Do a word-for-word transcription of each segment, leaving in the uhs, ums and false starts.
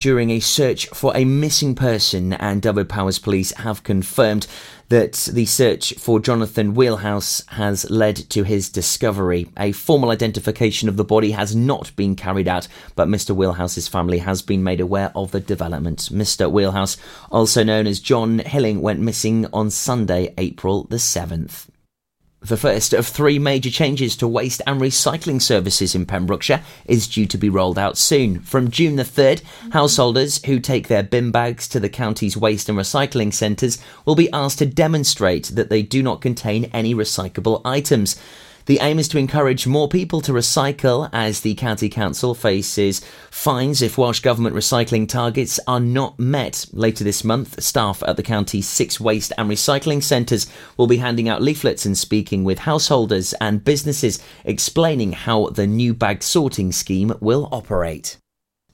during a search for a missing person, and Dyfed-Powys Police have confirmed that the search for Jonathan Wheelhouse has led to his discovery. A formal identification of the body has not been carried out, but Mister Wheelhouse's family has been made aware of the development. Mister Wheelhouse, also known as John Hilling, went missing on Sunday, April the seventh. The first of three major changes to waste and recycling services in Pembrokeshire is due to be rolled out soon. From June the third, householders who take their bin bags to the county's waste and recycling centres will be asked to demonstrate that they do not contain any recyclable items. The aim is to encourage more people to recycle, as the County Council faces fines if Welsh Government recycling targets are not met. Later this month, staff at the county's six waste and recycling centres will be handing out leaflets and speaking with householders and businesses, explaining how the new bag sorting scheme will operate.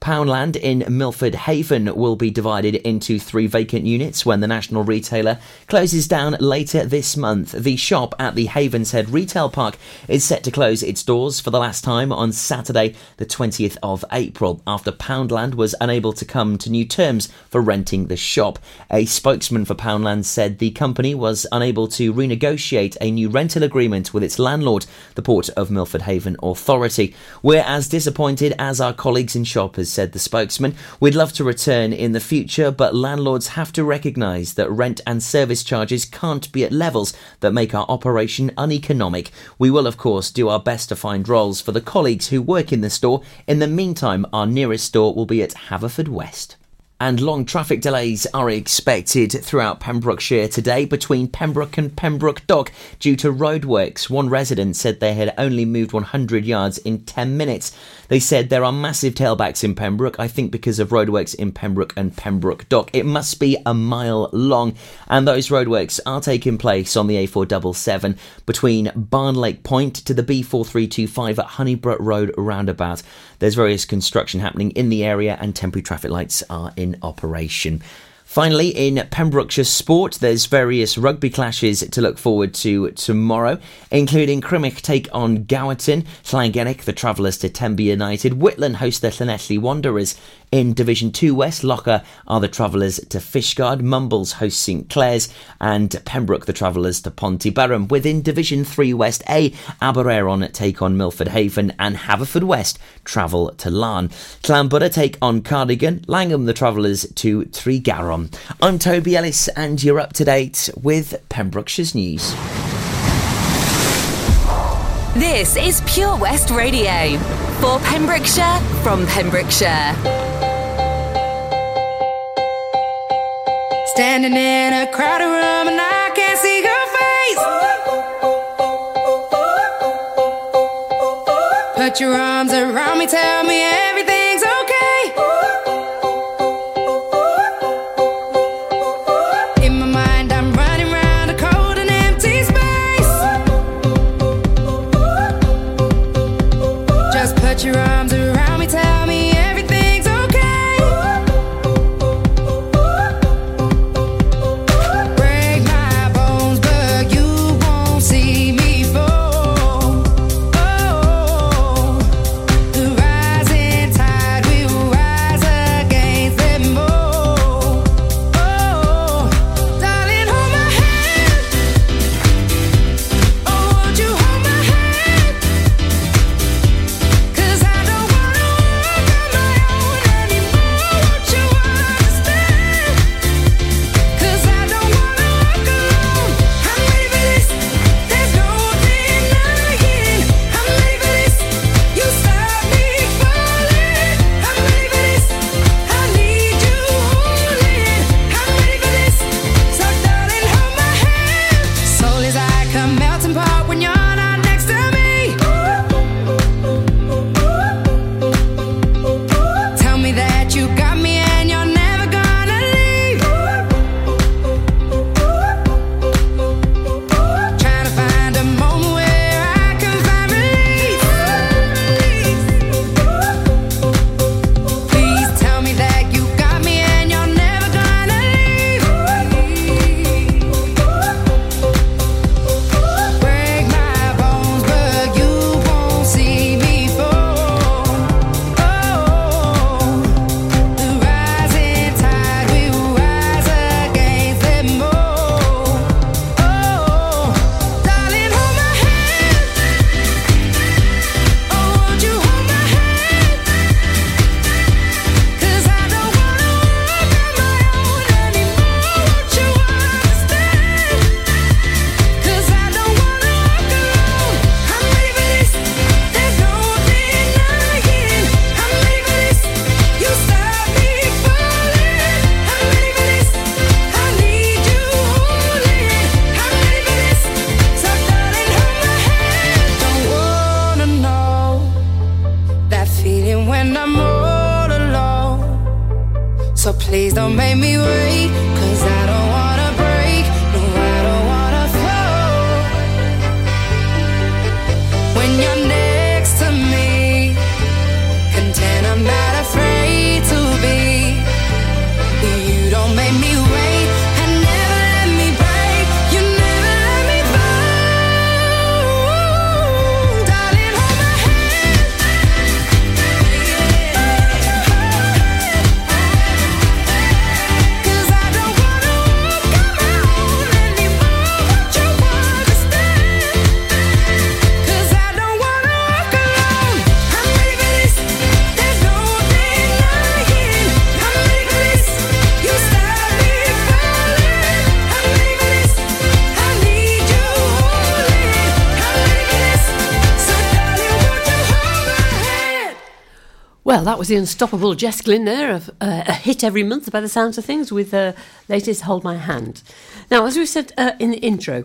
Poundland in Milford Haven will be divided into three vacant units when the national retailer closes down later this month. The shop at the Haven's Head Retail Park is set to close its doors for the last time on Saturday, the twentieth of April, after Poundland was unable to come to new terms for renting the shop. A spokesman for Poundland said the company was unable to renegotiate a new rental agreement with its landlord, the Port of Milford Haven Authority. "We're as disappointed as our colleagues and shoppers," said the spokesman. "We'd love to return in the future, but landlords have to recognise that rent and service charges can't be at levels that make our operation uneconomic. We will, of course, do our best to find roles for the colleagues who work in the store. In the meantime, our nearest store will be at Haverfordwest." And long traffic delays are expected throughout Pembrokeshire today between Pembroke and Pembroke Dock due to roadworks. One resident said they had only moved one hundred yards in ten minutes. They said there are massive tailbacks in Pembroke, I think because of roadworks in Pembroke and Pembroke Dock. It must be a mile long, and those roadworks are taking place on the A four seventy-seven between Barn Lake Point to the B four three two five at Honeybrook Road roundabout. There's various construction happening in the area and temporary traffic lights are in in operation. Finally, in Pembrokeshire sport, there's various rugby clashes to look forward to tomorrow, including Crymych take on Gowerton, Llangennech, the Travellers to Tenby United, Whitland host the Llanelli Wanderers. In Division two West, Locker are the Travellers to Fishguard, Mumbles host Saint Clare's, and Pembroke the Travellers to Pontybarum. Within Division three West A, Aberaeron take on Milford Haven and Haverfordwest travel to Larne. Llanbwdr take on Cardigan, Langham the Travellers to Tregaron. I'm Toby Ellis and you're up to date with Pembrokeshire's news. This is Pure West Radio, for Pembrokeshire, from Pembrokeshire. Standing in a crowded room and I can't see your face. Put your arms around me, tell me everything's okay. In my mind I'm running round a cold and empty space. Just put your arms around me, tell me everything's okay. Break my bones, but you won't see me fall. Oh, the rising tide. So please don't make me wait, 'cause I don't wanna break, no, I don't wanna fall. When you're next to me, content, I'm not afraid to be. You don't make me wait, and never let me break, you never let me fall. Darling, hold my hand. Cause I don't wanna walk on my own anymore, but you understand. Cause I don't wanna walk alone. I'm ready for this, there's no denying. I'm ready for this, you stop me falling. I'm ready for this, I need you holding. I'm ready for this, so darling, won't you hold my hand? Well, that was the unstoppable Jess Glynn there, of, uh, a hit every month by the sounds of things with her latest Hold My Hand. Now, as we said uh, in the intro,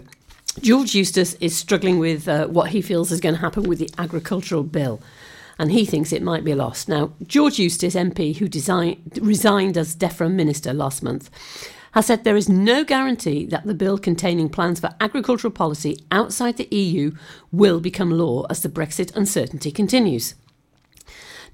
George Eustice is struggling with uh, what he feels is going to happen with the agricultural bill, and he thinks it might be lost. Now, George Eustice, M P, who designed, resigned as DEFRA minister last month, has said there is no guarantee that the bill containing plans for agricultural policy outside the E U will become law as the Brexit uncertainty continues.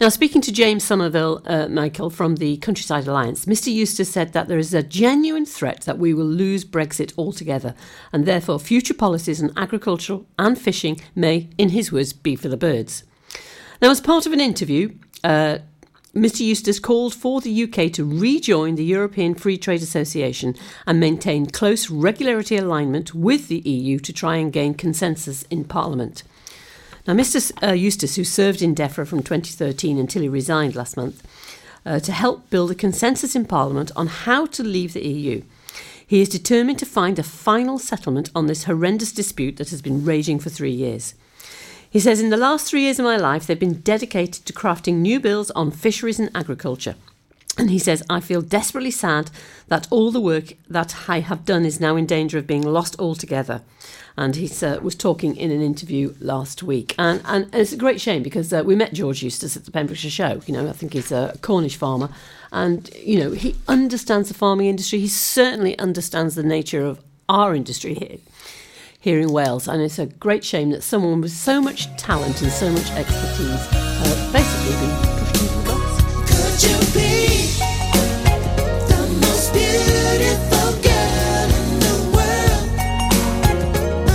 Now, speaking to James Somerville, uh, Michael, from the Countryside Alliance, Mr Eustice said that there is a genuine threat that we will lose Brexit altogether, and therefore future policies on agriculture and fishing may, in his words, be for the birds. Now, as part of an interview, uh, Mr Eustice called for the U K to rejoin the European Free Trade Association and maintain close regulatory alignment with the E U to try and gain consensus in Parliament. Now, Mr S- uh, Eustice, who served in DEFRA from twenty thirteen until he resigned last month, uh, to help build a consensus in Parliament on how to leave the E U. He is determined to find a final settlement on this horrendous dispute that has been raging for three years. He says, in the last three years of my life, they've been dedicated to crafting new bills on fisheries and agriculture. And he says, I feel desperately sad that all the work that I have done is now in danger of being lost altogether. And he uh, was talking in an interview last week. And, and it's a great shame, because uh, we met George Eustice at the Pembrokeshire show. You know, I think he's a Cornish farmer. And, you know, he understands the farming industry. He certainly understands the nature of our industry here, here in Wales. And it's a great shame that someone with so much talent and so much expertise uh, basically been pushed into the box. Could you be the most beautiful girl in the world?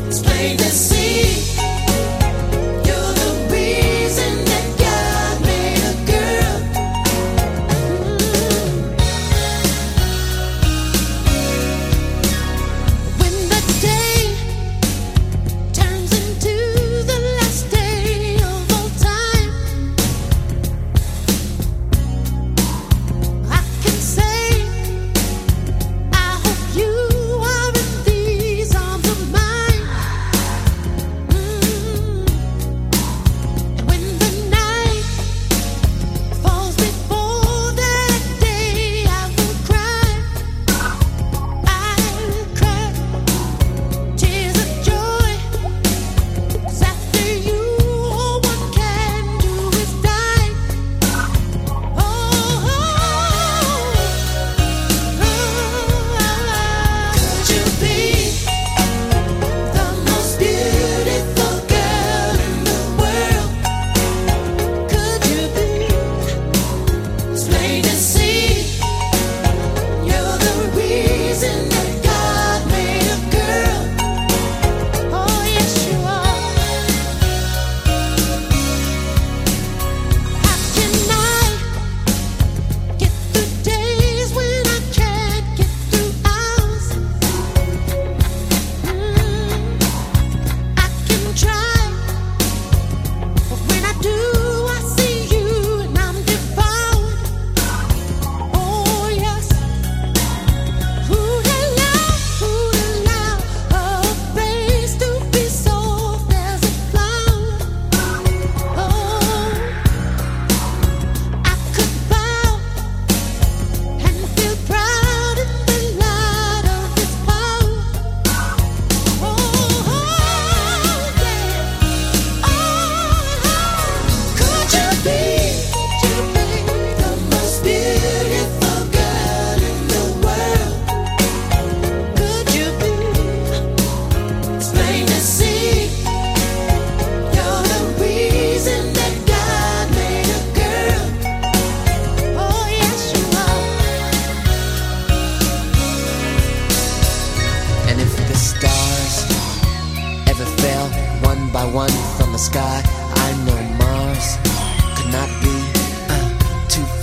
Mm. It's plain to see, you're the reason that God made a girl. Mm. When the day turns into the last day of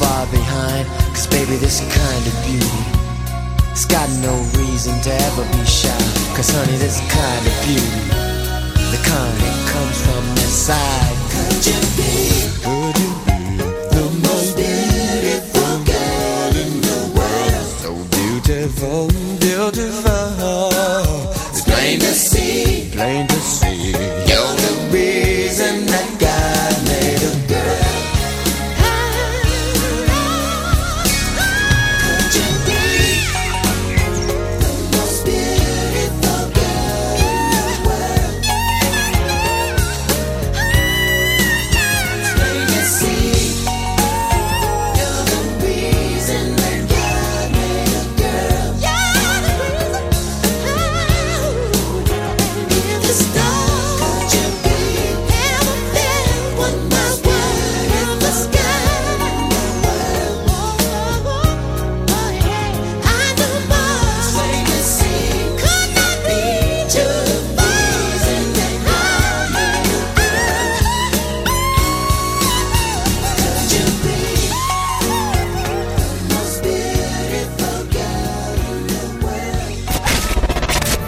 far behind, cause baby this kind of beauty, it's got no reason to ever be shy, cause honey this kind of beauty, the kind that comes from inside. Could you be, could you be the most beautiful girl in the world? So beautiful, beautiful, it's plain to see, plain to see, you're the reason that God made a girl.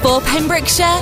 For Pembrokeshire,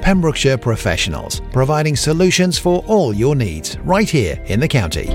Pembrokeshire Professionals, providing solutions for all your needs right here in the county.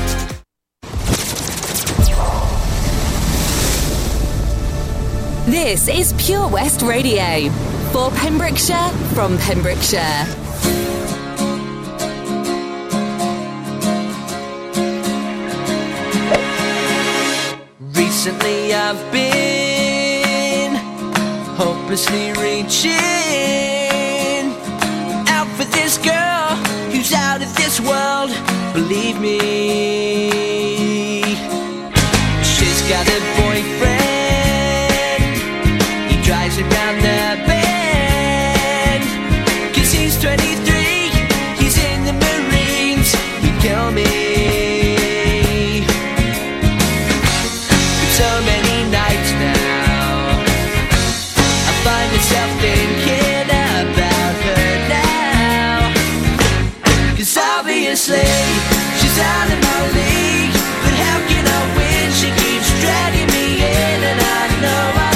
This is Pure West Radio, for Pembrokeshire, from Pembrokeshire. Recently I've been hopelessly reaching out for this girl who's out of this world, believe me. She's got a boyfriend, drives around the bend, 'cause he's twenty-three, he's in the Marines, he'd kill me. But so many nights now, I find myself thinking about her now, 'cause obviously she's out of my league, but how can I win? She keeps dragging me in, and I know I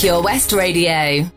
Pure West Radio.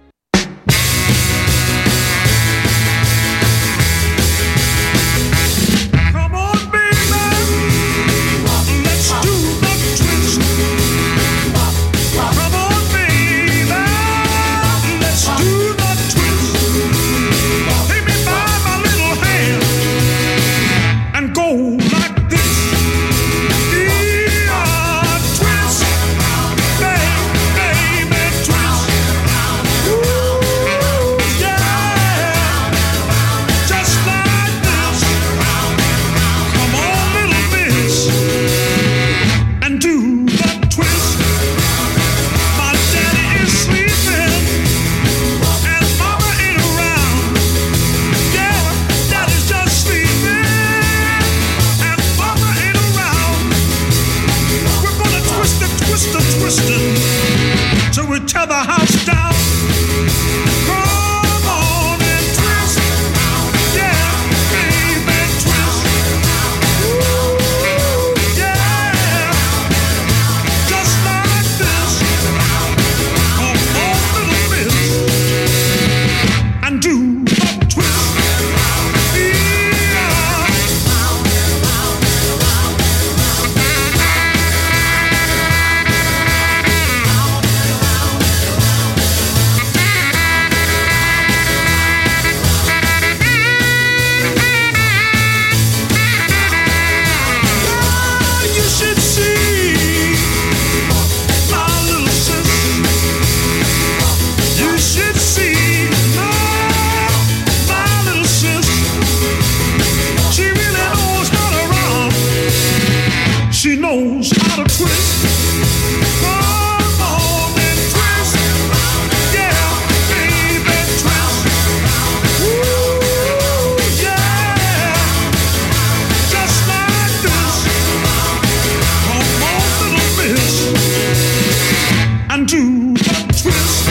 and do a twist.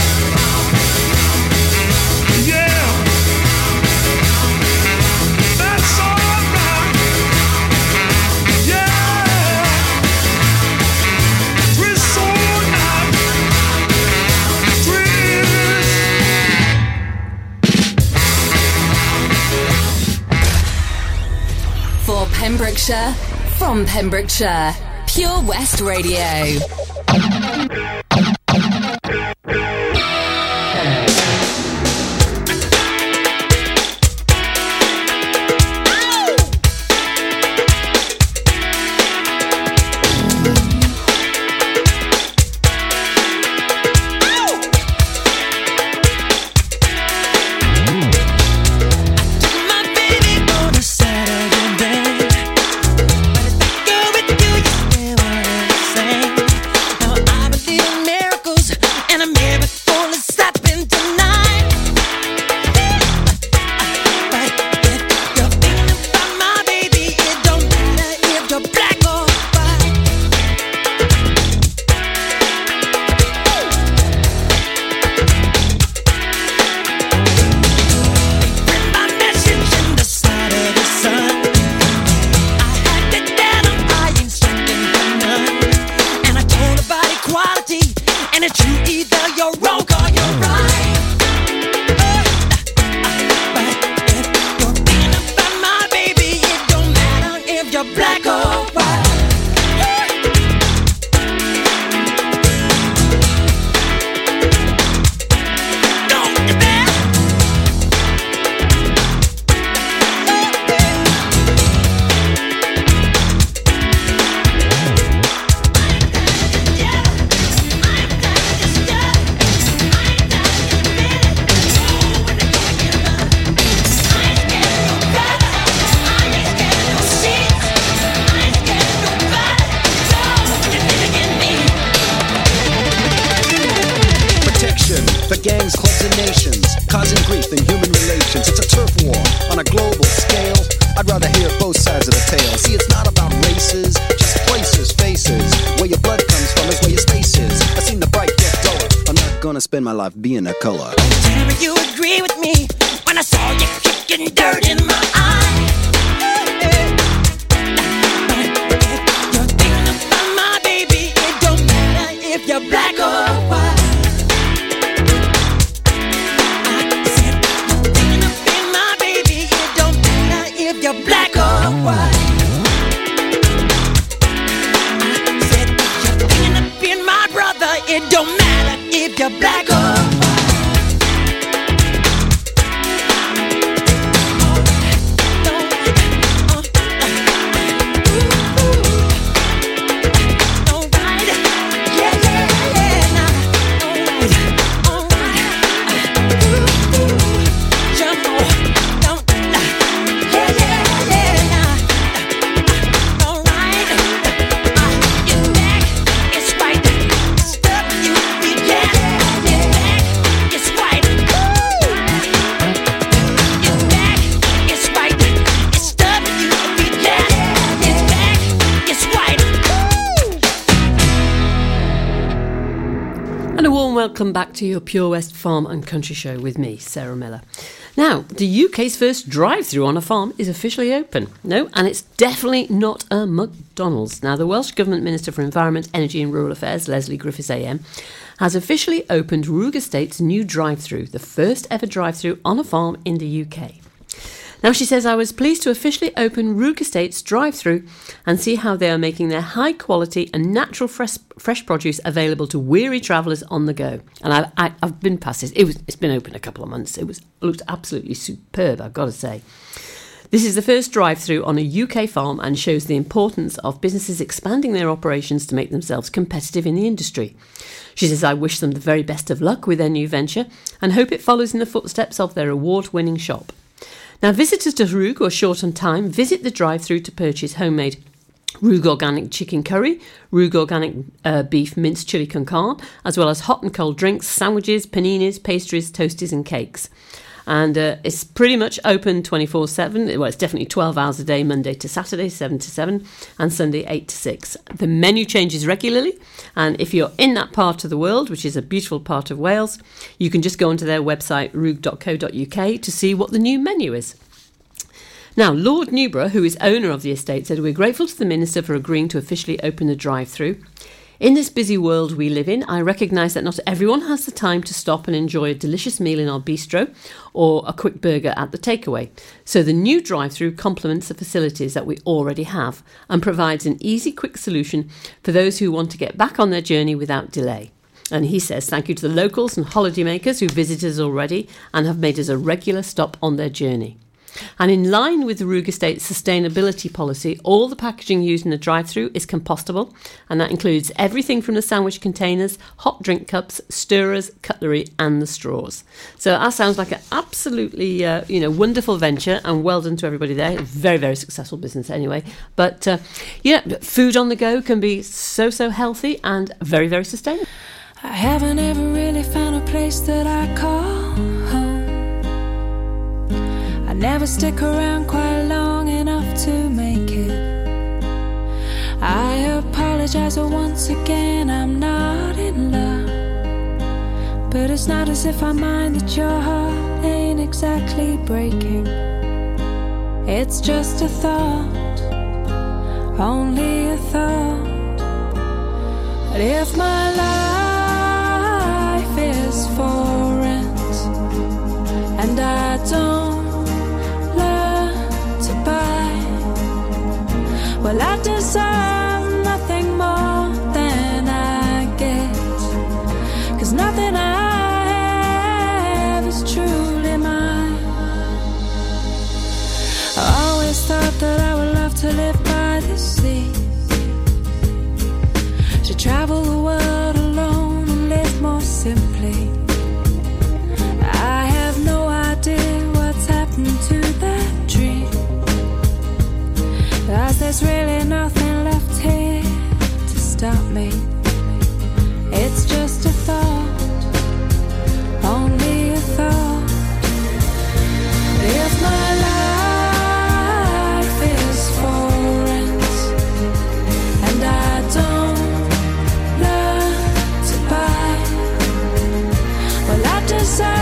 Pembrokeshire, from Pembrokeshire, Pure West Radio. Welcome back to your Pure West Farm and Country Show with me, Sarah Miller. Now, the U K's first drive-through on a farm is officially open. No, and it's definitely not a McDonald's. Now, the Welsh Government Minister for Environment, Energy and Rural Affairs, Leslie Griffiths A M, has officially opened Rhug Estate's new drive-through, the first ever drive-through on a farm in the U K. Now, she says, I was pleased to officially open Rhug Estate's drive-through and see how they are making their high-quality and natural fresh, fresh produce available to weary travellers on the go. And I, I, I've been past this. It was, it's been open a couple of months. It was looked absolutely superb, I've got to say. This is the first drive-through on a U K farm and shows the importance of businesses expanding their operations to make themselves competitive in the industry. She says, I wish them the very best of luck with their new venture and hope it follows in the footsteps of their award-winning shop. Now, visitors to Rhug who are short on time visit the drive-through to purchase homemade Rhug organic chicken curry, Rhug organic uh, beef minced chili con carne, as well as hot and cold drinks, sandwiches, paninis, pastries, toasties and cakes. And uh, it's pretty much open twenty-four seven. Well, it's definitely twelve hours a day, Monday to Saturday, seven to seven, and Sunday, eight to six. The menu changes regularly. And if you're in that part of the world, which is a beautiful part of Wales, you can just go onto their website, rhug dot co dot uk, to see what the new menu is. Now, Lord Newborough, who is owner of the estate, said, "We're grateful to the Minister for agreeing to officially open the drive-through. In this busy world we live in, I recognise that not everyone has the time to stop and enjoy a delicious meal in our bistro or a quick burger at the takeaway. So the new drive-through complements the facilities that we already have and provides an easy, quick solution for those who want to get back on their journey without delay." And he says thank you to the locals and holidaymakers who visited us already and have made us a regular stop on their journey. And in line with the Rhug Estate's sustainability policy, all the packaging used in the drive-through is compostable, and that includes everything from the sandwich containers, hot drink cups, stirrers, cutlery and the straws. So that sounds like an absolutely uh, you know, wonderful venture, and well done to everybody there. Very, very successful business anyway. But uh, yeah, food on the go can be so, so healthy and very, very sustainable. I haven't ever really found a place that I call. I never stick around quite long enough to make it. I apologize once again, I'm not in love. But it's not as if I mind that your heart ain't exactly breaking. It's just a thought, only a thought. But if my life is for rent and I don't well, I deserve nothing more than I get, 'cause nothing I have is truly mine. I always thought that I would love to live by the sea, to travel the world alone and live more simply. I have no idea what's happened to that dream, 'cause there's really nothing left here to stop me. It's just a thought, only a thought. If my life is for rent and I don't learn to buy, well, I deserve.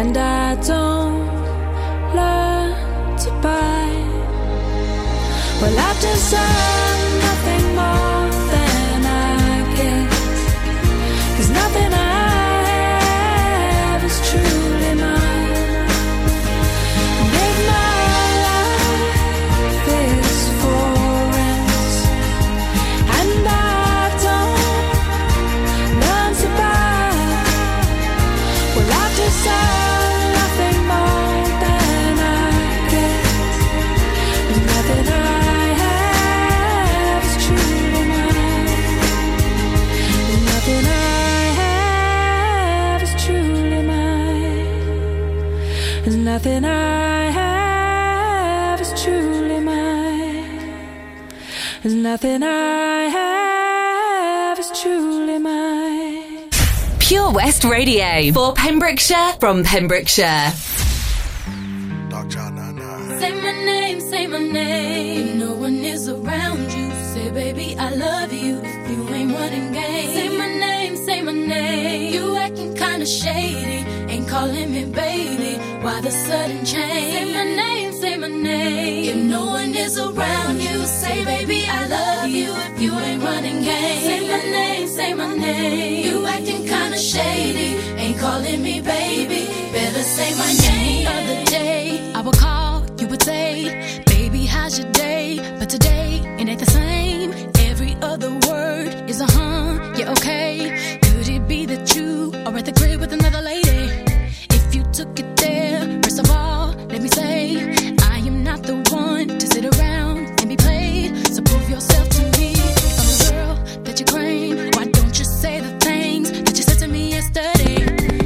And I don't learn to buy, well, I deserve nothing more than I get, 'cause nothing I have is truly mine. And if my life is for rent and I don't learn to buy, well, I deserve nothing I have is truly mine. There's nothing I have is truly mine. Pure West Radio for Pembrokeshire from Pembrokeshire. Doctor, nah, nah. Say my name, say my name. If no one is around you, say baby, I love you. You ain't running game. Say my name, say my name. You acting kinda shady. Ain't calling me baby. Why the sudden change? Say my name, say my name. If no one is around you, say baby, I love you. If you ain't running game. Say my name, say my name. You acting kinda shady. Ain't calling me baby. Better say my name. The other day, I would call, you would say, baby, how's your day? But today, it ain't the same. Every other word is a huh, yeah, okay. Could it be that you are at the crib with another lady? If you took it there, first of all, let me say, I am not the one to sit around and be played. So prove yourself to me. I'm the girl that you claim. Why don't you say the things that you said to me yesterday?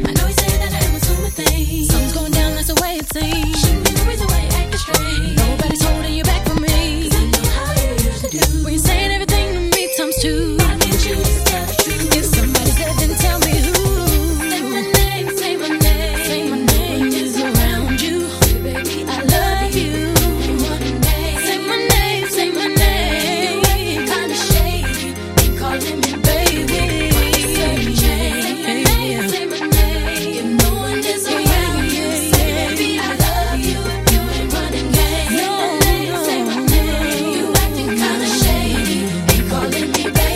I know you say that I am assuming things. Something's going down, that's the way it seems. Shouldn't be the reason why you're acting strange. Nobody's holding you back from me. Cause I know how you used to do. When you're saying everything to me times two. I need you to tell the truth. If somebody's dead, then tell me who. Say my name, say my name. Say my name is around you. Baby, I love you. Say my name, say my name. You acting kinda shady. Ain't calling me baby. Why you say you change? Say my name, say my name. If no one is around you, say baby, I love you. You ain't running game. Say my name, say my name. You acting kinda shady. Ain't calling me baby. Better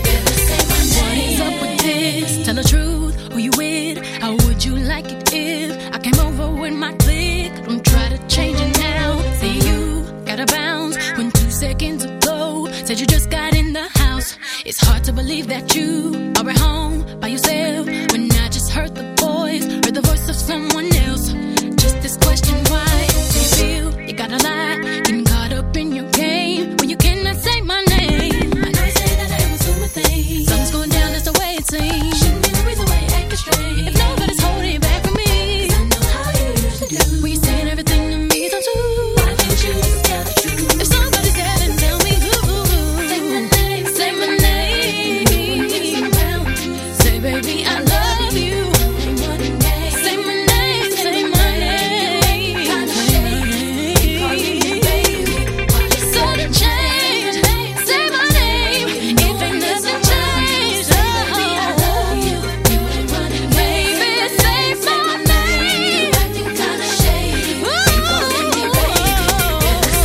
say my name. What is up with this? Tell the truth. Who you with? How would you like it if I came over with my clique? Don't try to change it now. See, you gotta bounce. When two seconds ago, said you just got in the house. It's hard to believe that you are at home by yourself. When I just heard the voice, heard the voice of someone else. Just this question, why do you feel you gotta lie? Getting caught up in your game when you cannot say my name. I know you say that I am assuming things. Something's going down, that's the way it seems. Shouldn't be the reason why you're acting strange. If nobody's holding you back from me. Cause I know how you used to do. When you're saying everything to me, don't you? Why don't you just tell the truth? If somebody's dead, then tell me who. Say my name, say my name. Say baby, I love you. Say my name, say my name. Kinda shady. Calling me baby. Why you sudden change? Say my name. If it doesn't change, baby, I love you. You ain't running game. Baby, say my name. You acting kinda shady. Ain't calling me baby. Better say my name. My ladies, huh? Yeah, yeah, yeah, yeah, yeah. Can you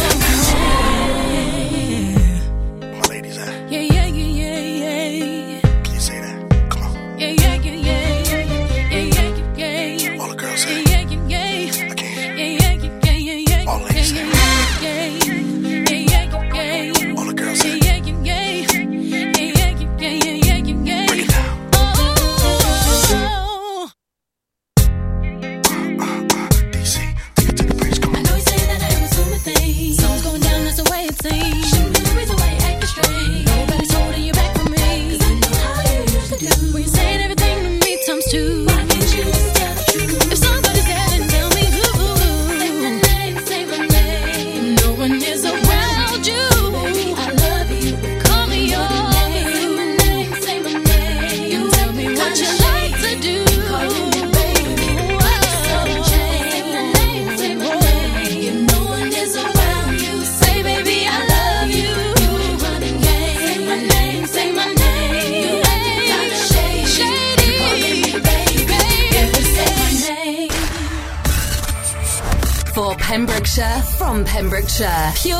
say that? Come on. Yeah, yeah, yeah, yeah, yeah, yeah, yeah, yeah, yeah. All the girls, huh? Yeah, yeah, yeah, yeah. I can't. Yeah, yeah, yeah, yeah, yeah. All the ladies, huh? All the girls, huh? Break it down. I know you say that I am assuming things. Something's going down, that's the way it seems. Shouldn't be the reason why you're acting strange. Nobody's holding you back from me. Cause I know how you used to do. When you're saying everything to me times two. Why can't you just tell the truth? If somebody's dead, then tell me who. Say my name, say my name. If no one is around you, baby, I love you. Call me yours. Say my name, say my name. You tell me what you like to do. Calling me baby. Why you sudden change? Say my name, say my name. If no one is around you, say baby, I love you. You ain't running game. Say my name, say my name. You acting kinda shady. Shady. Calling me baby. Better say my name. For Pembrokeshire, from Pembrokeshire, Pure West Radio. Show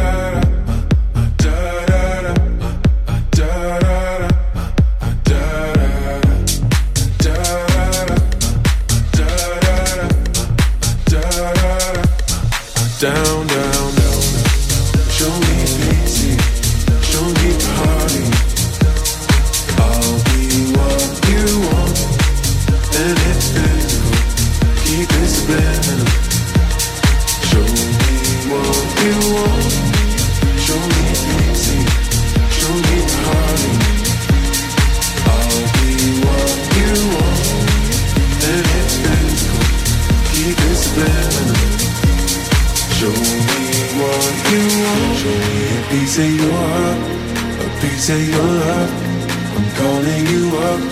da uh, uh, da da da uh, uh, da da da uh, uh, da da da da da da da uh, uh, da da da uh, uh, da da da uh, down, down, down. Show me pity, show me party. I'll be what you want, and it's physical. Keep it spinning. Show me what you want. Show me pity, show me party. I'll be what you want, and it's physical. Keep it spinning. Show me what you want. Show me a piece of your heart, a piece of your love. I'm calling you up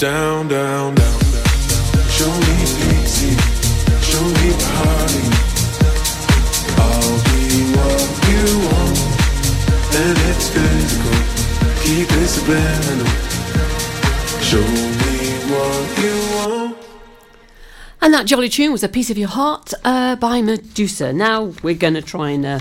Down, down, down. Show me pixie, show me party. I'll be what you want, and it's physical. Keep it subliminal. Show me what you want. And that jolly tune was A Piece of Your Heart uh, by Medusa. Now we're going to try and... Uh,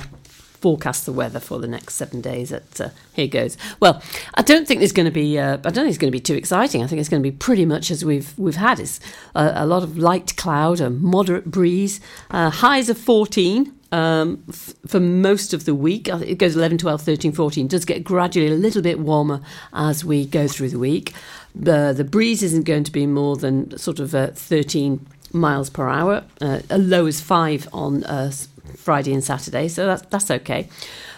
forecast the weather for the next seven days. At uh, here goes. Well, I don't think there's going to be. Uh, I don't think it's going to be too exciting. I think it's going to be pretty much as we've we've had. It's a, a lot of light cloud, a moderate breeze, uh, highs of fourteen um, f- for most of the week. It goes eleven, twelve, thirteen, fourteen. It does get gradually a little bit warmer as we go through the week. Uh, the breeze isn't going to be more than sort of uh, thirteen miles per hour. Uh, a low as five on. Uh, Friday and Saturday, so that's that's okay.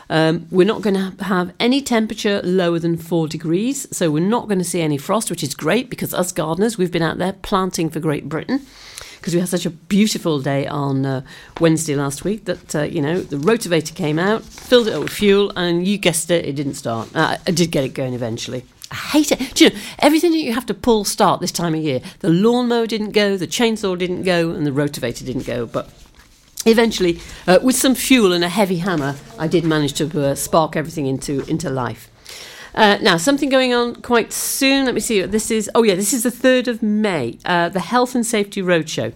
Um, we're not going to have any temperature lower than four degrees, so we're not going to see any frost, which is great because us gardeners, we've been out there planting for Great Britain because we had such a beautiful day on uh, Wednesday last week that, uh, you know, the rotavator came out, filled it up with fuel, and you guessed it, it didn't start. Uh, I did get it going eventually. I hate it. Do you know, everything that you have to pull start this time of year. The lawnmower didn't go, the chainsaw didn't go, and the rotavator didn't go, but... Eventually, uh, with some fuel and a heavy hammer, I did manage to uh, spark everything into into life. Uh, now, something going on quite soon. Let me see what this is. Oh, yeah, this is the third of May, uh, the Health and Safety Roadshow.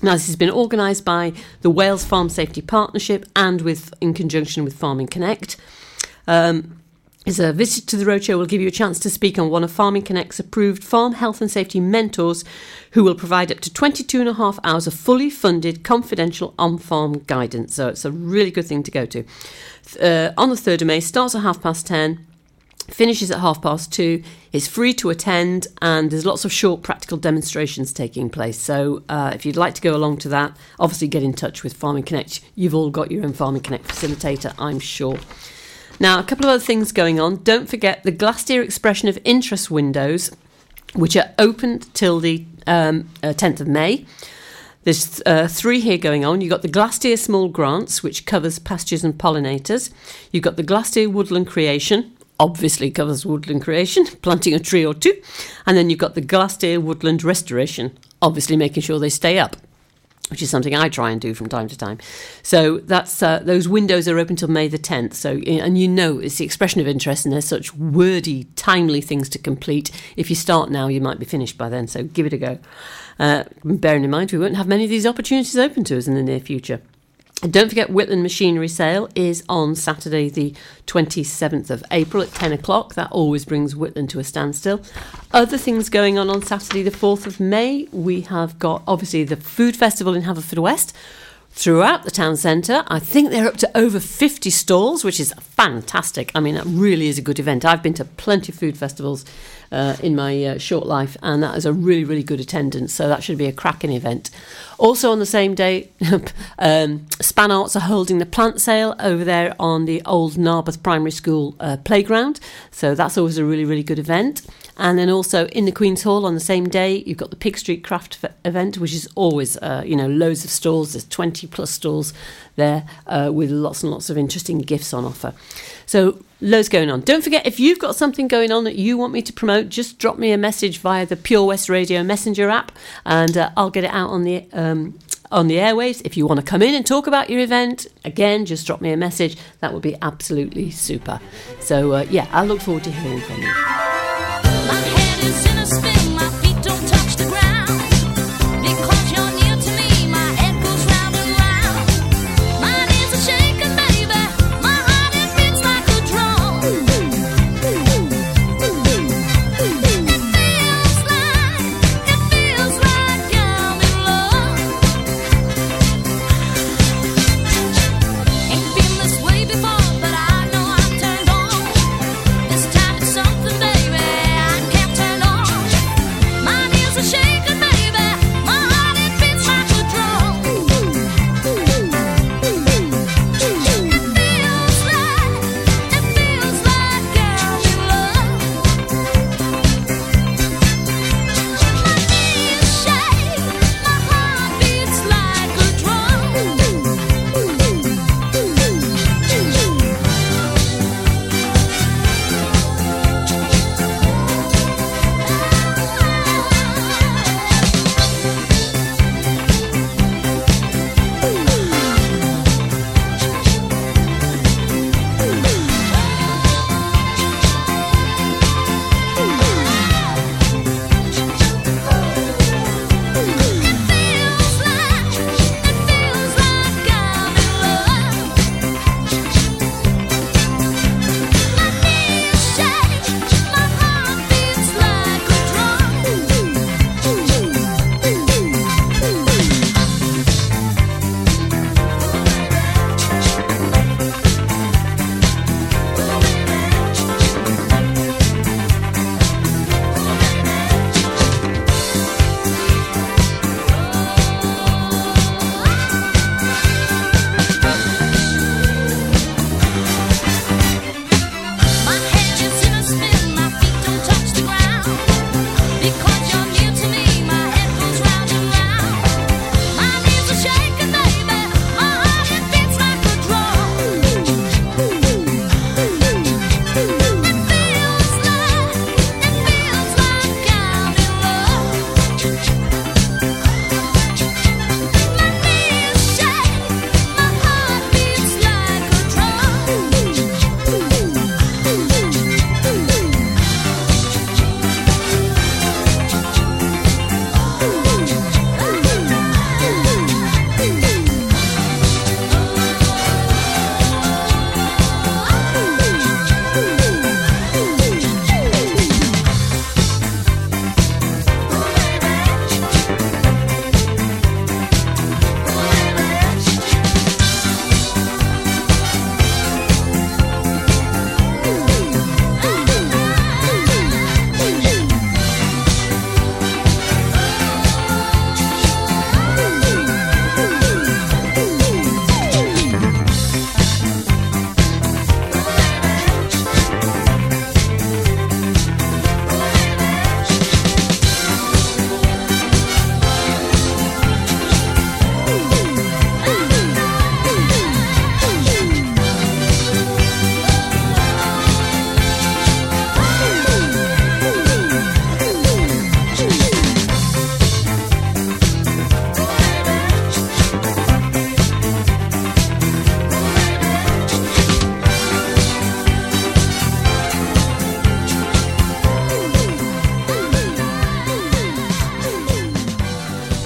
Now, this has been organised by the Wales Farm Safety Partnership and with in conjunction with Farming Connect. Um Is a visit to the roadshow will give you a chance to speak on one of Farming Connect's approved farm health and safety mentors who will provide up to twenty-two and a half hours of fully funded, confidential on-farm guidance. So it's a really good thing to go to. Uh, on the third of May, starts at half past ten, finishes at half past two. It's free to attend and there's lots of short practical demonstrations taking place. So uh, if you'd like to go along to that, obviously get in touch with Farming Connect. You've all got your own Farming Connect facilitator, I'm sure. Now, a couple of other things going on. Don't forget the Glastier Expression of Interest windows, which are open till the um, uh, tenth of May. There's uh, three here going on. You've got the Glastier Small Grants, which covers pastures and pollinators. You've got the Glastier Woodland Creation, obviously covers woodland creation, planting a tree or two. And then you've got the Glastier Woodland Restoration, obviously making sure they stay up, which is something I try and do from time to time. So that's uh, those windows are open till May the tenth. So, and you know, it's the expression of interest and there's such wordy, timely things to complete. If you start now, you might be finished by then. So give it a go. Uh, bearing in mind, we won't have many of these opportunities open to us in the near future. And don't forget Whitland Machinery Sale is on Saturday the twenty-seventh of April at ten o'clock. That always brings Whitland to a standstill. Other things going on on Saturday the fourth of May. We have got obviously the Food Festival in Haverfordwest throughout the town centre. I think they're up to over fifty stalls, which is fantastic. I mean, that really is a good event. I've been to plenty of food festivals uh, in my uh, short life, and that is a really, really good attendance. So that should be a cracking event. Also on the same day, um, Span Arts are holding the plant sale over there on the old Narbeth Primary School uh, playground. So that's always a really, really good event. And then also in the Queen's Hall on the same day, you've got the Pig Street Craft f- event, which is always, uh, you know, loads of stalls. There's twenty plus stalls there uh, with lots and lots of interesting gifts on offer. So loads going on. Don't forget, if you've got something going on that you want me to promote, just drop me a message via the Pure West Radio Messenger app, and uh, I'll get it out on the um, on the airwaves. If you want to come in and talk about your event, again, just drop me a message. That would be absolutely super. So, uh, yeah, I look forward to hearing from you.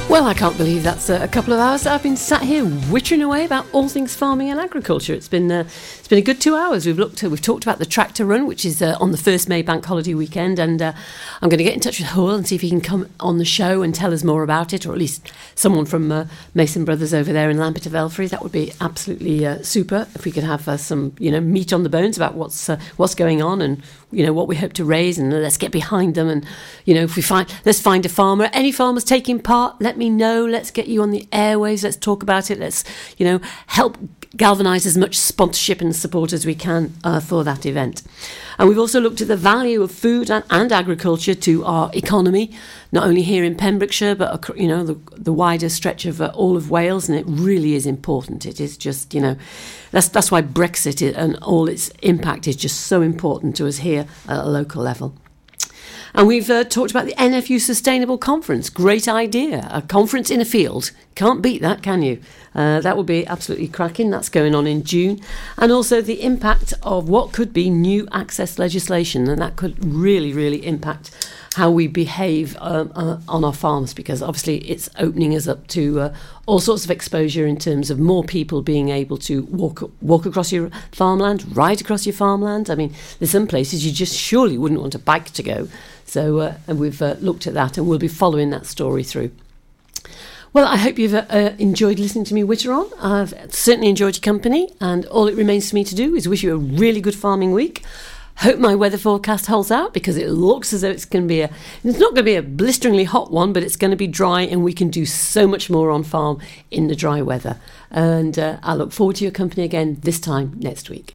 Well, I can't believe that's a couple of hours that I've been sat here wittering away about all things farming and agriculture. It's been uh, it's been a good two hours. We've looked, we've talked about the tractor run, which is uh, on the first May bank holiday weekend, and uh, I'm going to get in touch with Hall and see if he can come on the show and tell us more about it, or at least someone from uh, Mason Brothers over there in Lampeter Velfry. That would be absolutely uh, super if we could have uh, some, you know, meat on the bones about what's uh, what's going on and, you know, what we hope to raise, and let's get behind them. And, you know, if we find, let's find a farmer. Any farmers taking part, let me. No, let's get you on the airwaves, let's talk about it, let's, you know, help galvanise as much sponsorship and support as we can uh, for that event. And we've also looked at the value of food and, and agriculture to our economy, not only here in Pembrokeshire, but, you know, the, the wider stretch of uh, all of Wales. And it really is important. It is just, you know, that's, that's why Brexit is, and all its impact is just so important to us here at a local level. And we've uh, talked about the N F U Sustainable Conference. Great idea. A conference in a field. Can't beat that, can you? Uh, that would be absolutely cracking. That's going on in June. And also the impact of what could be new access legislation. And that could really, really impact how we behave um, uh, on our farms. Because obviously it's opening us up to uh, all sorts of exposure in terms of more people being able to walk walk across your farmland, ride across your farmland. I mean, there's some places you just surely wouldn't want a bike to go. So uh, and we've uh, looked at that, and we'll be following that story through. Well, I hope you've uh, uh, enjoyed listening to me witter on. I've certainly enjoyed your company, and all it remains for me to do is wish you a really good farming week. Hope my weather forecast holds out, because it looks as though it's going to be a, it's not going to be a blisteringly hot one, but it's going to be dry, and we can do so much more on farm in the dry weather. And uh, I look forward to your company again this time next week.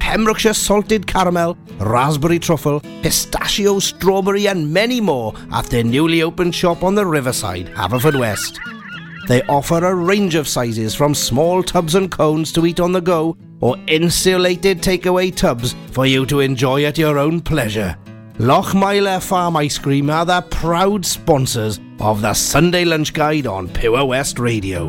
Pembrokeshire salted caramel, raspberry truffle, pistachio, strawberry and many more at their newly opened shop on the riverside, Haverfordwest. They offer a range of sizes from small tubs and cones to eat on the go or insulated takeaway tubs for you to enjoy at your own pleasure. Lochmyle Farm Ice Cream are the proud sponsors of the Sunday Lunch Guide on Pure West Radio.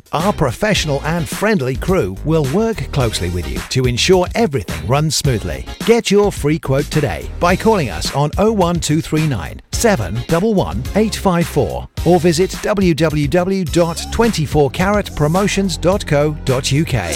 Our professional and friendly crew will work closely with you to ensure everything runs smoothly. Get your free quote today by calling us on oh one two three nine, seven one one, eight five four or visit w w w dot twenty-four carat promotions dot co dot u k.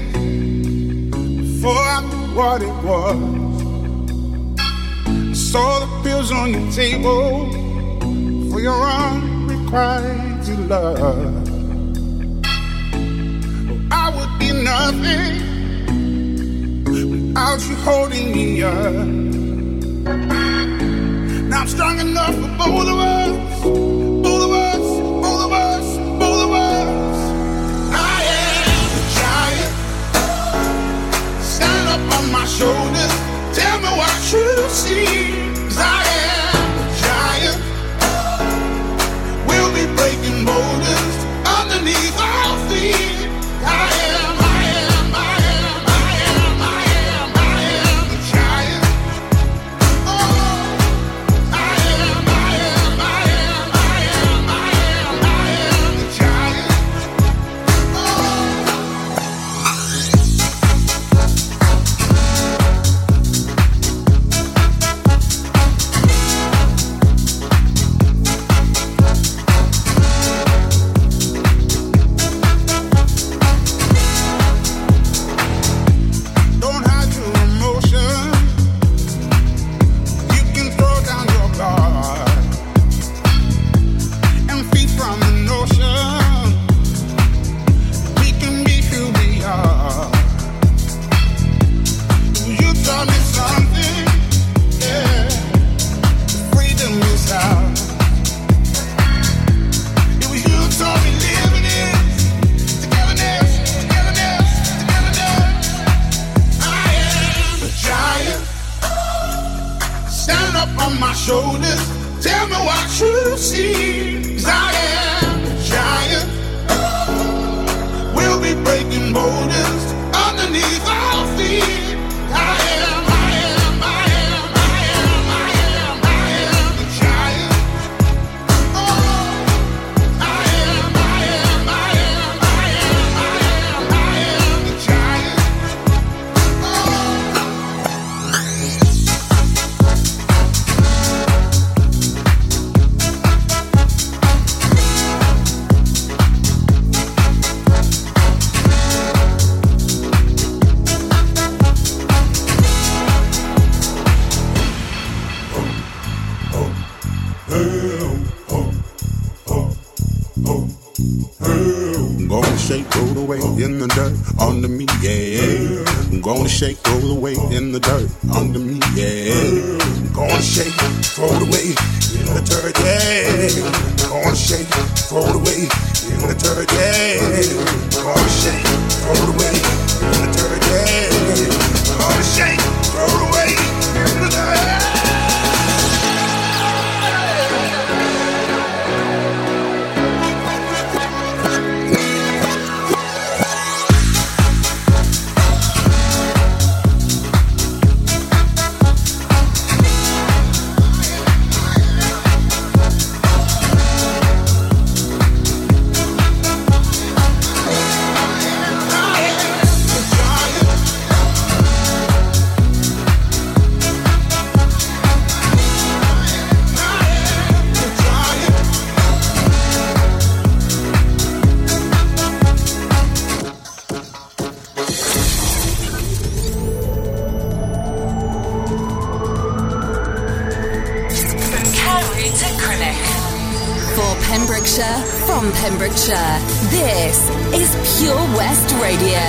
before I knew what it was. I saw the pills on your table for your unrequited love. I would be nothing without you holding me up. Now I'm strong enough for both of us, both of us, both of us, both of us. On my shoulders, tell me what you see. 'Cause I am a giant. We'll be breaking boulders underneath our feet. I am, I am, I am, I am, I am, I am a giant. Oh, I am, I am, Tell me what you see, 'cause I am a giant. We'll be breaking borders underneath our feet. I am, I am, I am, I am, I am, I am a giant. Oh, I am, I am, I am, I am, I am, I am a giant. Oh. In the dirt under me, yeah. I'm gonna shake, roll away in the dirt under me, yeah. I'm gonna shake, roll away in the dirt, yeah. I'm gonna shake, roll away in the dirt, yeah. I'm gonna shake, roll away in the dirt, yeah. I'm gonna shake, roll away in the dirt. From Pembrokeshire, this is Pure West Radio.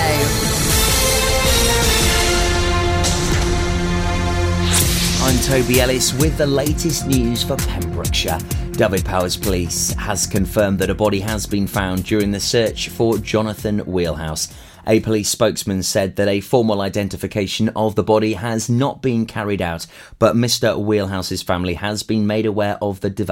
I'm Toby Ellis with the latest news for Pembrokeshire. Dyfed-Powys Police has confirmed that a body has been found during the search for Jonathan Wheelhouse. A police spokesman said that a formal identification of the body has not been carried out, but Mister Wheelhouse's family has been made aware of the development.